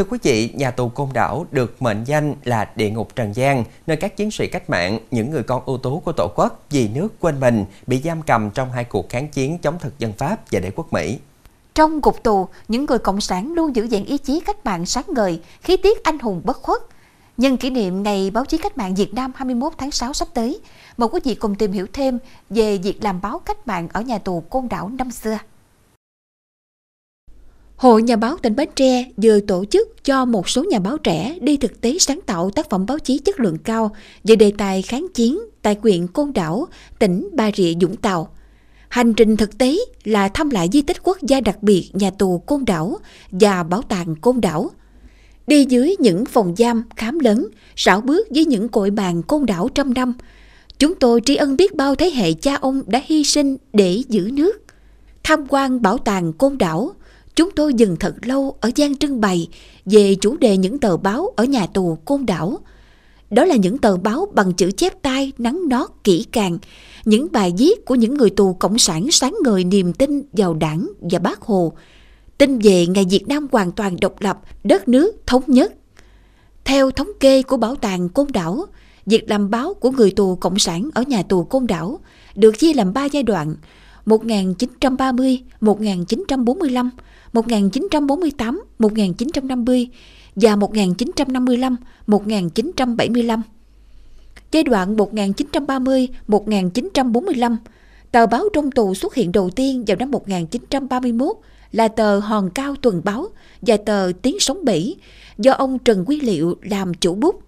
Thưa quý vị, nhà tù Côn Đảo được mệnh danh là địa ngục trần gian, nơi các chiến sĩ cách mạng, những người con ưu tú của Tổ quốc vì nước quên mình bị giam cầm trong hai cuộc kháng chiến chống thực dân Pháp và đế quốc Mỹ. Trong ngục tù, những người cộng sản luôn giữ vững ý chí cách mạng sáng ngời, khí tiết anh hùng bất khuất. Nhân kỷ niệm Ngày Báo chí Cách mạng Việt Nam 21 tháng 6 sắp tới, mời quý vị cùng tìm hiểu thêm về việc làm báo cách mạng ở nhà tù Côn Đảo năm xưa. Hội Nhà báo tỉnh Bến Tre vừa tổ chức cho một số nhà báo trẻ đi thực tế sáng tạo tác phẩm báo chí chất lượng cao về đề tài kháng chiến tại huyện Côn Đảo, tỉnh Bà Rịa Vũng Tàu. Hành trình thực tế là thăm lại di tích quốc gia đặc biệt nhà tù Côn Đảo và bảo tàng Côn Đảo. Đi dưới những phòng giam khám lớn, rảo bước với những cội bàn Côn Đảo trăm năm, chúng tôi tri ân biết bao thế hệ cha ông đã hy sinh để giữ nước. Tham quan bảo tàng Côn Đảo, chúng tôi dừng thật lâu ở gian trưng bày về chủ đề những tờ báo ở nhà tù Côn Đảo. Đó là những tờ báo bằng chữ chép tay nắn nót kỹ càng, những bài viết của những người tù cộng sản sáng ngời niềm tin vào Đảng và Bác Hồ, tin về ngày Việt Nam hoàn toàn độc lập, đất nước thống nhất. Theo thống kê của Bảo tàng Côn Đảo, việc làm báo của người tù cộng sản ở nhà tù Côn Đảo được chia làm 3 giai đoạn: 1930, 1945, 1948, 1950 và 1955, 1975. Giai đoạn 1930, 1945, tờ báo trong tù xuất hiện đầu tiên vào năm 1931 là tờ Hòn Cao Tuần Báo và tờ Tiếng Sống Bỉ do ông Trần Quý Liệu làm chủ bút.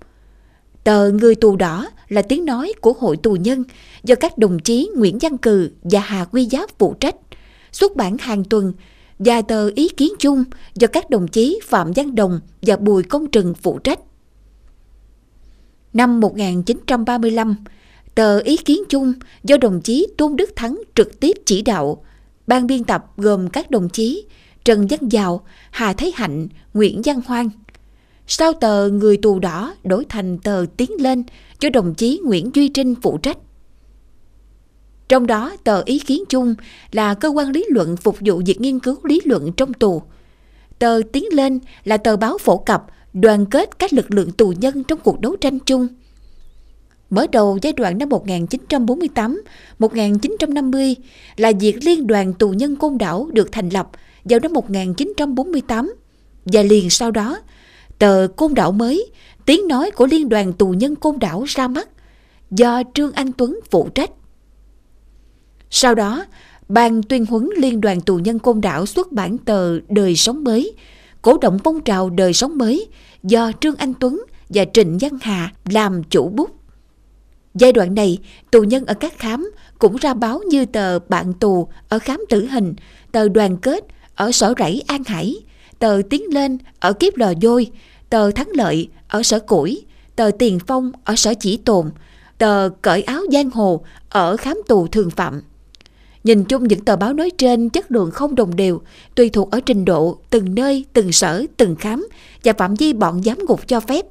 Tờ Người Tù Đỏ là tiếng nói của hội tù nhân do các đồng chí Nguyễn Văn Cừ và Hà Huy Giáp phụ trách, xuất bản hàng tuần, và tờ Ý Kiến Chung do các đồng chí Phạm Văn Đồng và Bùi Công Trừng phụ trách. Năm 1935, tờ Ý Kiến Chung do đồng chí Tôn Đức Thắng trực tiếp chỉ đạo. Ban biên tập gồm các đồng chí Trần Văn Giàu, Hà Thế Hạnh, Nguyễn Văn Hoan. Sau tờ Người Tù Đỏ đổi thành tờ Tiến Lên do đồng chí Nguyễn Duy Trinh phụ trách. Trong đó, tờ Ý Kiến Chung là cơ quan lý luận phục vụ việc nghiên cứu lý luận trong tù. Tờ Tiến Lên là tờ báo phổ cập, đoàn kết các lực lượng tù nhân trong cuộc đấu tranh chung. Mở đầu giai đoạn năm 1948-1950 là việc Liên đoàn Tù nhân Côn Đảo được thành lập vào năm 1948 và liền sau đó, tờ Côn Đảo mới, tiếng nói của Liên đoàn Tù nhân Côn Đảo ra mắt do Trương Anh Tuấn phụ trách. Sau đó, Ban tuyên huấn Liên đoàn Tù nhân Côn Đảo xuất bản tờ Đời Sống Mới, cổ động phong trào đời sống mới do Trương Anh Tuấn và Trịnh Văn Hà làm chủ bút. Giai đoạn này, tù nhân ở các khám cũng ra báo như tờ Bạn Tù ở khám tử hình, tờ Đoàn Kết ở sở rẫy An Hải, tờ Tiến Lên ở kiếp Lò Vôi, tờ Thắng Lợi ở sở Củi, tờ Tiền Phong ở sở Chỉ Tồn, tờ Cởi Áo Giang Hồ ở khám tù Thường Phạm. Nhìn chung những tờ báo nói trên chất lượng không đồng đều, tùy thuộc ở trình độ, từng nơi, từng sở, từng khám và phạm vi bọn giám ngục cho phép.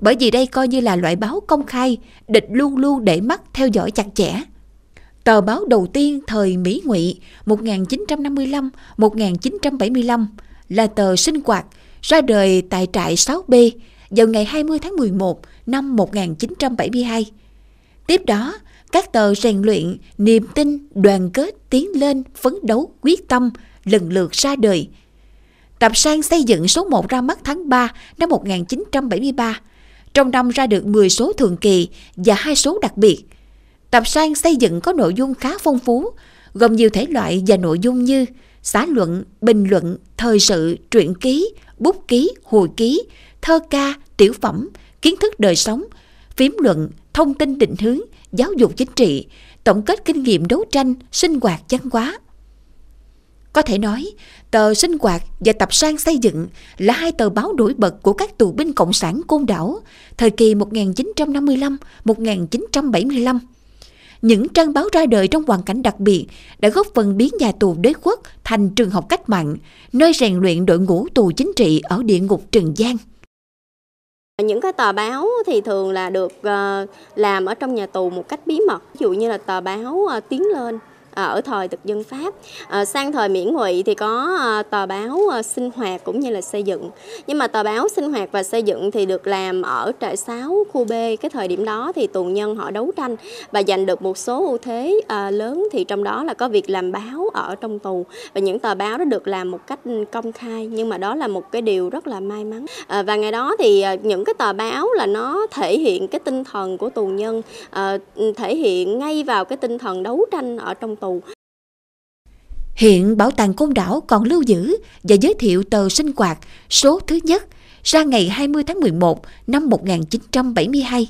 Bởi vì đây coi như là loại báo công khai, địch luôn luôn để mắt theo dõi chặt chẽ. Tờ báo đầu tiên thời Mỹ Ngụy 1955-1975 là tờ Sinh Hoạt, ra đời tại trại 6B vào ngày 20 tháng 11 năm 1972. Tiếp đó, các tờ Rèn Luyện, Niềm Tin, Đoàn Kết, Tiến Lên, Phấn Đấu, Quyết Tâm lần lượt ra đời. Tập san Xây Dựng số 1 ra mắt tháng 3 năm 1973. Trong năm ra được 10 số thường kỳ và 2 số đặc biệt. Tập san Xây Dựng có nội dung khá phong phú, gồm nhiều thể loại và nội dung như xã luận, bình luận, thời sự, truyện ký, bút ký, hồi ký, thơ ca, tiểu phẩm, kiến thức đời sống, phím luận, thông tin định hướng, giáo dục chính trị, tổng kết kinh nghiệm đấu tranh, sinh hoạt văn hóa. Có thể nói, tờ Sinh Hoạt và tập san Xây Dựng là hai tờ báo nổi bật của các tù binh cộng sản Côn Đảo, thời kỳ 1955-1975. Những trang báo ra đời trong hoàn cảnh đặc biệt đã góp phần biến nhà tù đế quốc thành trường học cách mạng, nơi rèn luyện đội ngũ tù chính trị ở địa ngục trần gian. Những cái tờ báo thì thường là được làm ở trong nhà tù một cách bí mật, ví dụ như là tờ báo Tiến Lên. ở thời thực dân Pháp. Sang thời Miễn Ngụy thì có tờ báo Sinh Hoạt cũng như là Xây Dựng. Nhưng mà tờ báo Sinh Hoạt và Xây Dựng thì được làm ở trại 6 khu B. Cái thời điểm đó thì tù nhân họ đấu tranh và giành được một số ưu thế lớn, thì trong đó là có việc làm báo ở trong tù, và những tờ báo đó được làm một cách công khai. Nhưng mà đó là một cái điều rất là may mắn. Và ngày đó thì những cái tờ báo là nó thể hiện cái tinh thần của tù nhân, thể hiện ngay vào cái tinh thần đấu tranh ở trong tù. Hiện Bảo tàng Côn Đảo còn lưu giữ và giới thiệu tờ Sinh Hoạt số thứ nhất ra ngày 20 tháng 11 năm 1972.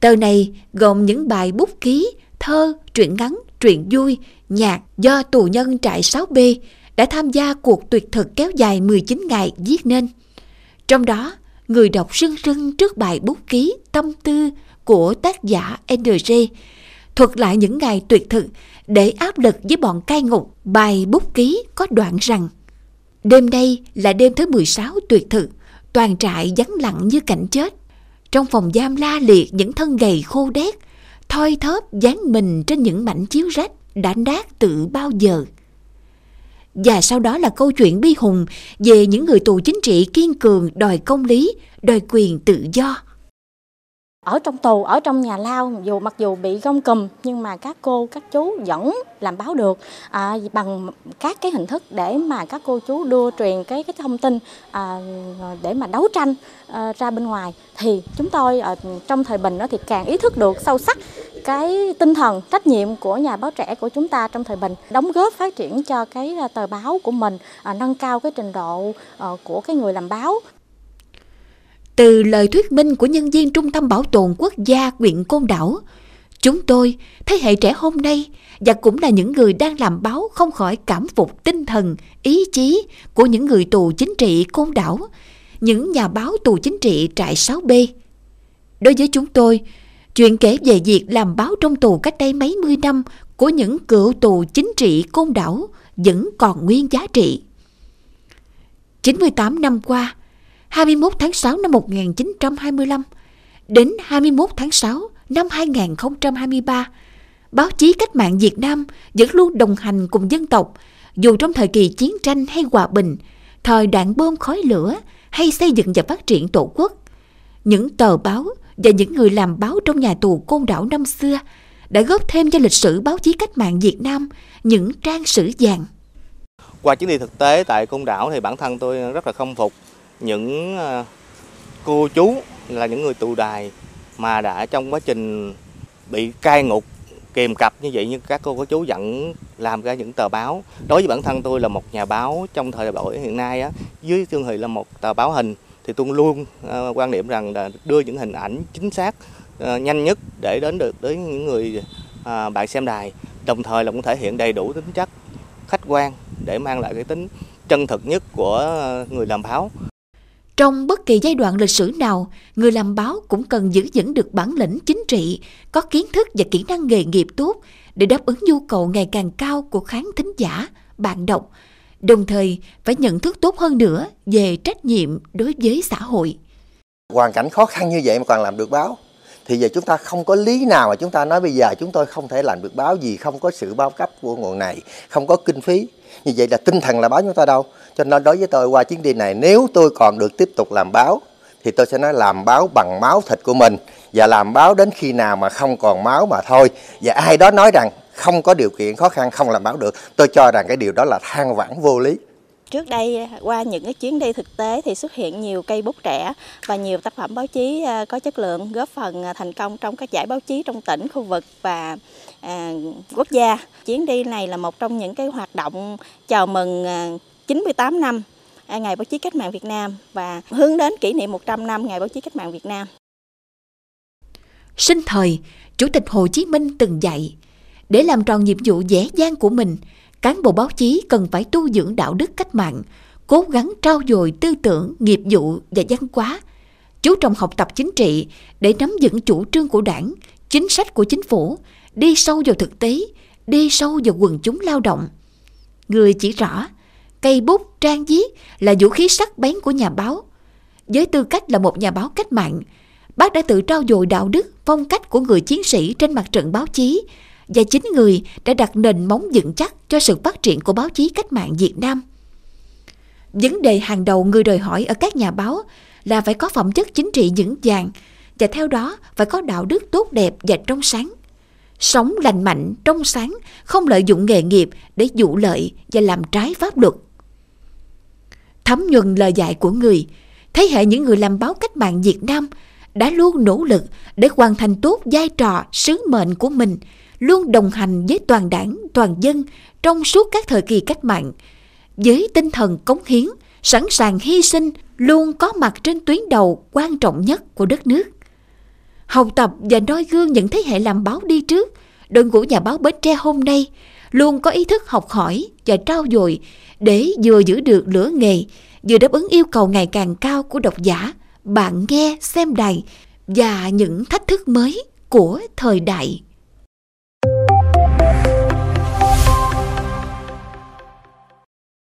Tờ này gồm những bài bút ký, thơ, truyện ngắn, truyện vui, nhạc do tù nhân trại 6B đã tham gia cuộc tuyệt thực kéo dài 19 ngày viết nên. Trong đó, người đọc rưng rưng trước bài bút ký tâm tư của tác giả N.G. thuật lại những ngày tuyệt thực để áp lực với bọn cai ngục. Bài bút ký có đoạn rằng: đêm nay là đêm thứ 16 tuyệt thực, toàn trại vắng lặng như cảnh chết. Trong phòng giam la liệt những thân gầy khô đét, thoi thóp dán mình trên những mảnh chiếu rách đã nát tự bao giờ. Và sau đó là câu chuyện bi hùng về những người tù chính trị kiên cường đòi công lý, đòi quyền tự do. Ở trong tù, ở trong nhà lao, mặc dù bị gông cùm nhưng mà các cô, các chú vẫn làm báo được bằng các cái hình thức để mà các cô chú đưa truyền cái thông tin để mà đấu tranh ra bên ngoài. Thì chúng tôi trong thời bình đó thì càng ý thức được sâu sắc cái tinh thần trách nhiệm của nhà báo trẻ của chúng ta trong thời bình, đóng góp phát triển cho cái tờ báo của mình, nâng cao cái trình độ của cái người làm báo. Từ lời thuyết minh của nhân viên Trung tâm Bảo tồn Quốc gia huyện Côn Đảo, chúng tôi, thế hệ trẻ hôm nay và cũng là những người đang làm báo, không khỏi cảm phục tinh thần, ý chí của những người tù chính trị Côn Đảo, những nhà báo tù chính trị trại 6B. Đối với chúng tôi, chuyện kể về việc làm báo trong tù cách đây mấy mươi năm của những cựu tù chính trị Côn Đảo vẫn còn nguyên giá trị. 98 năm qua, 21 tháng 6 năm 1925 đến 21 tháng 6 năm 2023, báo chí cách mạng Việt Nam vẫn luôn đồng hành cùng dân tộc, dù trong thời kỳ chiến tranh hay hòa bình, thời đoạn bom khói lửa hay xây dựng và phát triển tổ quốc. Những tờ báo và những người làm báo trong nhà tù Côn Đảo năm xưa đã góp thêm cho lịch sử báo chí cách mạng Việt Nam những trang sử vàng. Qua chuyến đi thực tế tại Côn Đảo thì bản thân tôi rất là khâm phục những cô chú là những người tù đài mà đã trong quá trình bị cai ngục kìm cặp như vậy, nhưng các cô chú vẫn làm ra những tờ báo. Đối với bản thân tôi là một nhà báo trong thời đại hiện nay á, dưới cương vị là một tờ báo hình, thì tôi luôn quan niệm rằng là đưa những hình ảnh chính xác nhanh nhất để đến được với những người bạn xem đài, đồng thời là cũng thể hiện đầy đủ tính chất khách quan để mang lại cái tính chân thực nhất của người làm báo. Trong bất kỳ giai đoạn lịch sử nào, người làm báo cũng cần giữ vững được bản lĩnh chính trị, có kiến thức và kỹ năng nghề nghiệp tốt để đáp ứng nhu cầu ngày càng cao của khán thính giả, bạn đọc, đồng thời phải nhận thức tốt hơn nữa về trách nhiệm đối với xã hội. Hoàn cảnh khó khăn như vậy mà còn làm được báo, thì giờ chúng ta không có lý nào mà chúng ta nói bây giờ chúng tôi không thể làm được báo vì không có sự bao cấp của nguồn này, không có kinh phí. Như vậy là tinh thần là báo chúng ta đâu. Cho nên đối với tôi qua chuyến đi này, nếu tôi còn được tiếp tục làm báo thì tôi sẽ nói làm báo bằng máu thịt của mình, và làm báo đến khi nào mà không còn máu mà thôi. Và ai đó nói rằng không có điều kiện khó khăn không làm báo được, tôi cho rằng cái điều đó là than vãn vô lý. Trước đây, qua những cái chuyến đi thực tế thì xuất hiện nhiều cây bút trẻ và nhiều tác phẩm báo chí có chất lượng, góp phần thành công trong các giải báo chí trong tỉnh, khu vực và quốc gia. Chuyến đi này là một trong những cái hoạt động chào mừng 98 năm Ngày Báo chí Cách mạng Việt Nam và hướng đến kỷ niệm 100 năm Ngày Báo chí Cách mạng Việt Nam. Sinh thời, Chủ tịch Hồ Chí Minh từng dạy, để làm tròn nhiệm vụ dễ dàng của mình, cán bộ báo chí cần phải tu dưỡng đạo đức cách mạng, cố gắng trau dồi tư tưởng, nghiệp vụ và văn hóa, chú trọng học tập chính trị để nắm vững chủ trương của Đảng, chính sách của chính phủ, đi sâu vào thực tế, đi sâu vào quần chúng lao động. Người chỉ rõ, cây bút, trang giấy là vũ khí sắc bén của nhà báo. Với tư cách là một nhà báo cách mạng, bác đã tự trau dồi đạo đức, phong cách của người chiến sĩ trên mặt trận báo chí và chính người đã đặt nền móng vững chắc cho sự phát triển của báo chí cách mạng Việt Nam. Vấn đề hàng đầu người đòi hỏi ở các nhà báo là phải có phẩm chất chính trị vững vàng và theo đó phải có đạo đức tốt đẹp và trong sáng. Sống lành mạnh, trong sáng, không lợi dụng nghề nghiệp để vụ lợi và làm trái pháp luật. Thấm nhuần lời dạy của người, thế hệ những người làm báo cách mạng Việt Nam đã luôn nỗ lực để hoàn thành tốt vai trò, sứ mệnh của mình, luôn đồng hành với toàn đảng, toàn dân trong suốt các thời kỳ cách mạng, với tinh thần cống hiến, sẵn sàng hy sinh, luôn có mặt trên tuyến đầu quan trọng nhất của đất nước. Học tập và noi gương những thế hệ làm báo đi trước, đội ngũ nhà báo Bến Tre hôm nay luôn có ý thức học hỏi và trau dồi để vừa giữ được lửa nghề, vừa đáp ứng yêu cầu ngày càng cao của độc giả, bạn nghe, xem đài và những thách thức mới của thời đại.